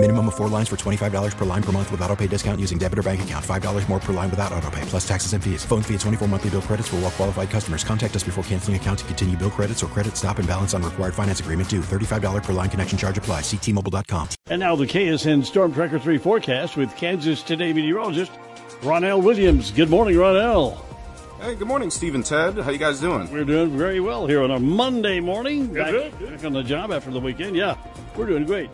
Minimum of 4 lines for $25 per line per month with auto-pay discount using debit or bank account. $5 more per line without auto-pay, plus taxes and fees. Phone fee at 24 monthly bill credits for well-qualified customers. Contact us before canceling account to continue bill credits or credit stop and balance on required finance agreement due. $35 per line connection charge applies. See T-Mobile.com. And now the KSN Storm Tracker 3 forecast with Kansas Today meteorologist Ronell Williams. Good morning, Ronell. Hey, good morning, Steve and Ted. How you guys doing? We're doing very well here on a Monday morning. Back on the job after the weekend. Yeah, we're doing great.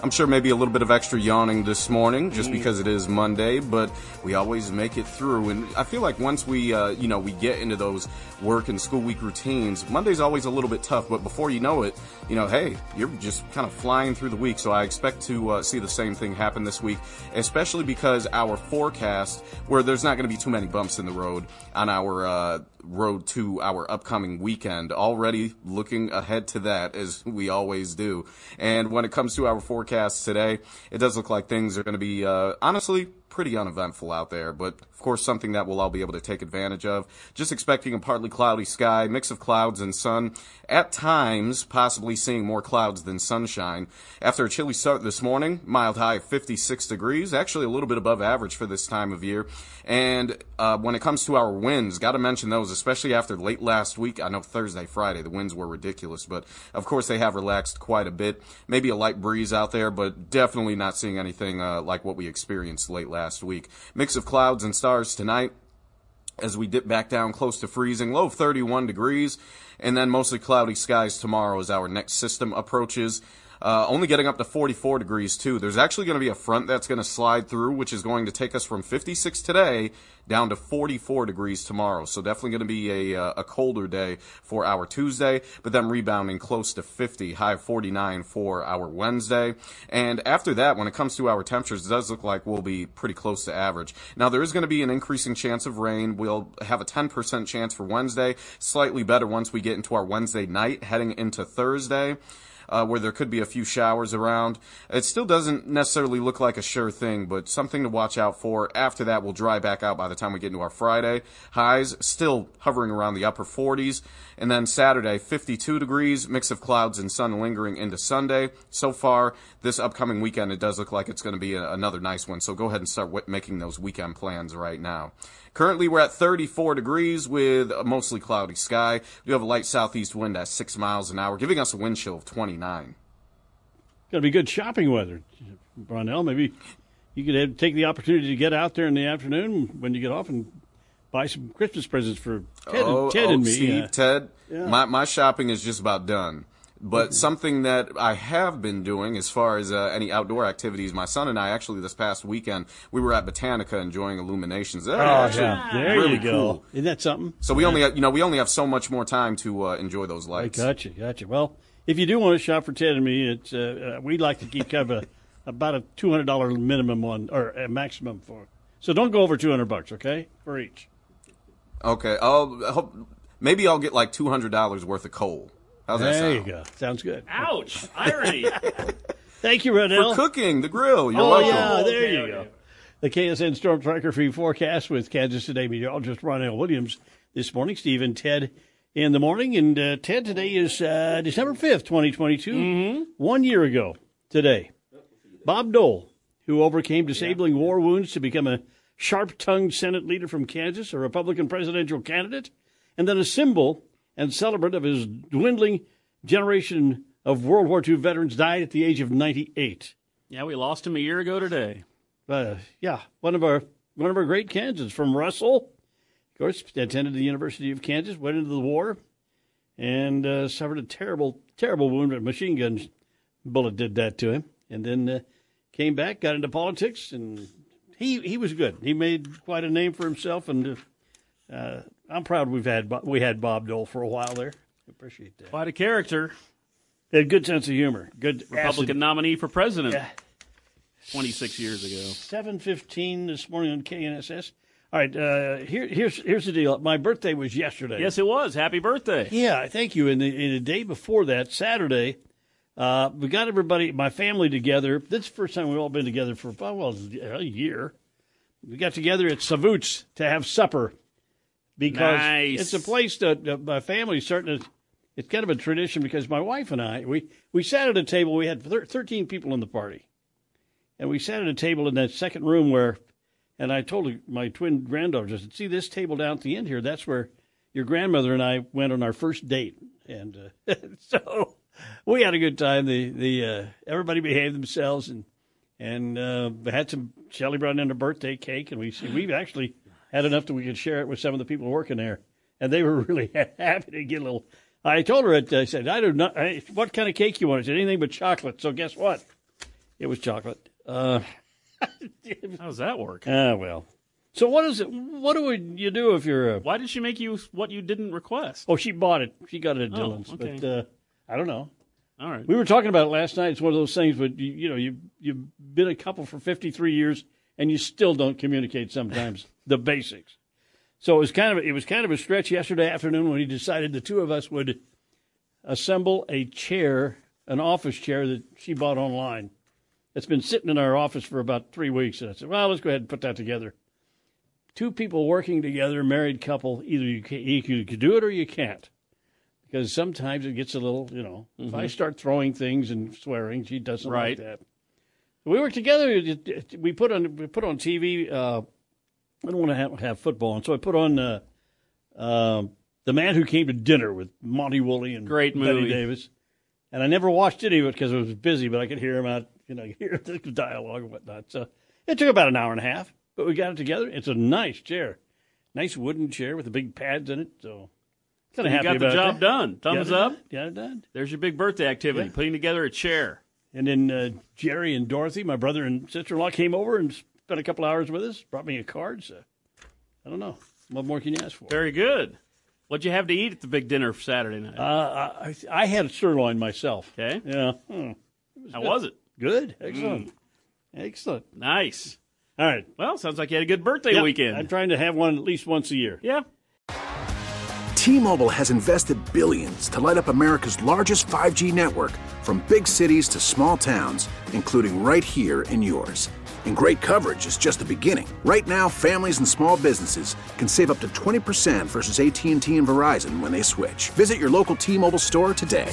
I'm sure maybe a little bit of extra yawning this morning just because it is Monday, but we always make it through. And I feel like once we, we get into those work and school week routines, Monday's always a little bit tough, but before you know it, hey, you're just kind of flying through the week. So I expect to see the same thing happen this week, especially because our forecast, where there's not going to be too many bumps in the road on our road to our upcoming weekend, already looking ahead to that as we always do. And when it comes to our forecast today, it does look like things are going to be honestly pretty uneventful out there, but of course something that we'll all be able to take advantage of. Just expecting a partly cloudy sky, mix of clouds and sun, at times possibly seeing more clouds than sunshine. After a chilly start this morning, mild high of 56 degrees, actually a little bit above average for this time of year. And when it comes to our winds, got to mention those, especially after late last week. I know Thursday, Friday, the winds were ridiculous, but of course they have relaxed quite a bit. Maybe a light breeze out there, but definitely not seeing anything like what we experienced late last week. Mix of clouds and stars tonight as we dip back down close to freezing, low of 31 degrees, and then mostly cloudy skies tomorrow as our next system approaches. Only getting up to 44 degrees, too. There's actually going to be a front that's going to slide through, which is going to take us from 56 today down to 44 degrees tomorrow. So definitely going to be a colder day for our Tuesday, but then rebounding close to 50, high of 49 for our Wednesday. And after that, when it comes to our temperatures, it does look like we'll be pretty close to average. Now, there is going to be an increasing chance of rain. We'll have a 10% chance for Wednesday, slightly better once we get into our Wednesday night, heading into Thursday. Where there could be a few showers around. It still doesn't necessarily look like a sure thing, but something to watch out for. After that, we'll dry back out by the time we get into our Friday. Highs still hovering around the upper 40s. And then Saturday, 52 degrees, mix of clouds and sun lingering into Sunday. So far, this upcoming weekend, it does look like it's going to be another nice one. So go ahead and start making those weekend plans right now. Currently, we're at 34 degrees with a mostly cloudy sky. We have a light southeast wind at 6 miles an hour, giving us a wind chill of 29. Going to be good shopping weather, Ronell. Maybe you could take the opportunity to get out there in the afternoon when you get off and buy some Christmas presents for Ted, and me. Steve, Ted, my shopping is just about done. But something that I have been doing as far as any outdoor activities, my son and I actually this past weekend, we were at Botanica enjoying illuminations. There really you go. Cool. Isn't that something? So we only have, we only have so much more time to enjoy those lights. Gotcha. Well, if you do want to shop for Ted and me, it's we'd like to keep kind of about a $200 minimum one or a maximum for. So don't go over $200, okay, for each. Okay. Maybe I'll get like $200 worth of coal. How's that sound? There you go. Sounds good. Ouch. Irony. Thank you, Ronell. For cooking the grill. You're welcome. Yeah, there you go. The KSN Storm Tracker Free Forecast with Kansas Today meteorologist Ronell Williams this morning. Steve and Ted in the morning. And Ted, today is December 5th, 2022. Mm-hmm. 1 year ago today, Bob Dole, who overcame disabling war wounds to become a sharp-tongued Senate leader from Kansas, a Republican presidential candidate, and then a symbol and celebrant of his dwindling generation of World War II veterans, died at the age of 98. Yeah, we lost him a year ago today. One of our great Kansans from Russell. Of course, attended the University of Kansas, went into the war, and suffered a terrible, terrible wound. A machine gun bullet did that to him. And then came back, got into politics, and he was good. He made quite a name for himself, and I'm proud we had Bob Dole for a while there. Appreciate that. Quite a character. Had a good sense of humor. Good Republican nominee for president 26 years ago. 7:15 this morning on KNSS. All right, here's the deal. My birthday was yesterday. Yes, it was. Happy birthday. Yeah, thank you. And the day before that, Saturday, We got everybody, my family together. This is the first time we've all been together for, well, a year. We got together at Savoots to have supper because it's a place that my family's starting to, it's kind of a tradition because my wife and I, we sat at a table. We had 13 people in the party. And we sat at a table in that second room where, and I told my twin granddaughter, I said, see this table down at the end here? That's where your grandmother and I went on our first date. And so we had a good time. The everybody behaved themselves and had some, Shelley brought in a birthday cake, and we've actually had enough that we could share it with some of the people working there. And they were really happy to get a little. I told her, I said, what kind of cake you want? I said, anything but chocolate. So guess what? It was chocolate. How does that work? Well. So what do you do if you're a... Why did she make you what you didn't request? Oh, she bought it. She got it at Dylan's. Okay. But I don't know. All right. We were talking about it last night. It's one of those things, but you've been a couple for 53 years and you still don't communicate sometimes the basics. So it was kind of a stretch yesterday afternoon when he decided the two of us would assemble a chair, an office chair that she bought online. It's been sitting in our office for about 3 weeks, and I said, well, let's go ahead and put that together. Two people working together, married couple, either you can do it or you can't. Because sometimes it gets a little, if I start throwing things and swearing, she doesn't like that. We were together. We put on TV. I don't want to have football, and so I put on The Man Who Came to Dinner with Monty Woolley and Great Betty movie. Davis. And I never watched any of it because I was busy, but I could hear him out, hear the dialogue and whatnot. So it took about an hour and a half, but we got it together. It's a nice chair, nice wooden chair with the big pads in it, so... You got the job done. Thumbs up. Got it done. There's your big birthday activity, putting together a chair. And then Jerry and Dorothy, my brother and sister-in-law, came over and spent a couple hours with us, brought me a card. So I don't know. What more can you ask for? Very good. What'd you have to eat at the big dinner for Saturday night? I had a sirloin myself. Okay. Yeah. How was it? Good. Excellent. Excellent. Nice. All right. Well, sounds like you had a good birthday weekend. I'm trying to have one at least once a year. Yeah. T-Mobile has invested billions to light up America's largest 5G network from big cities to small towns, including right here in yours. And great coverage is just the beginning. Right now, families and small businesses can save up to 20% versus AT&T and Verizon when they switch. Visit your local T-Mobile store today.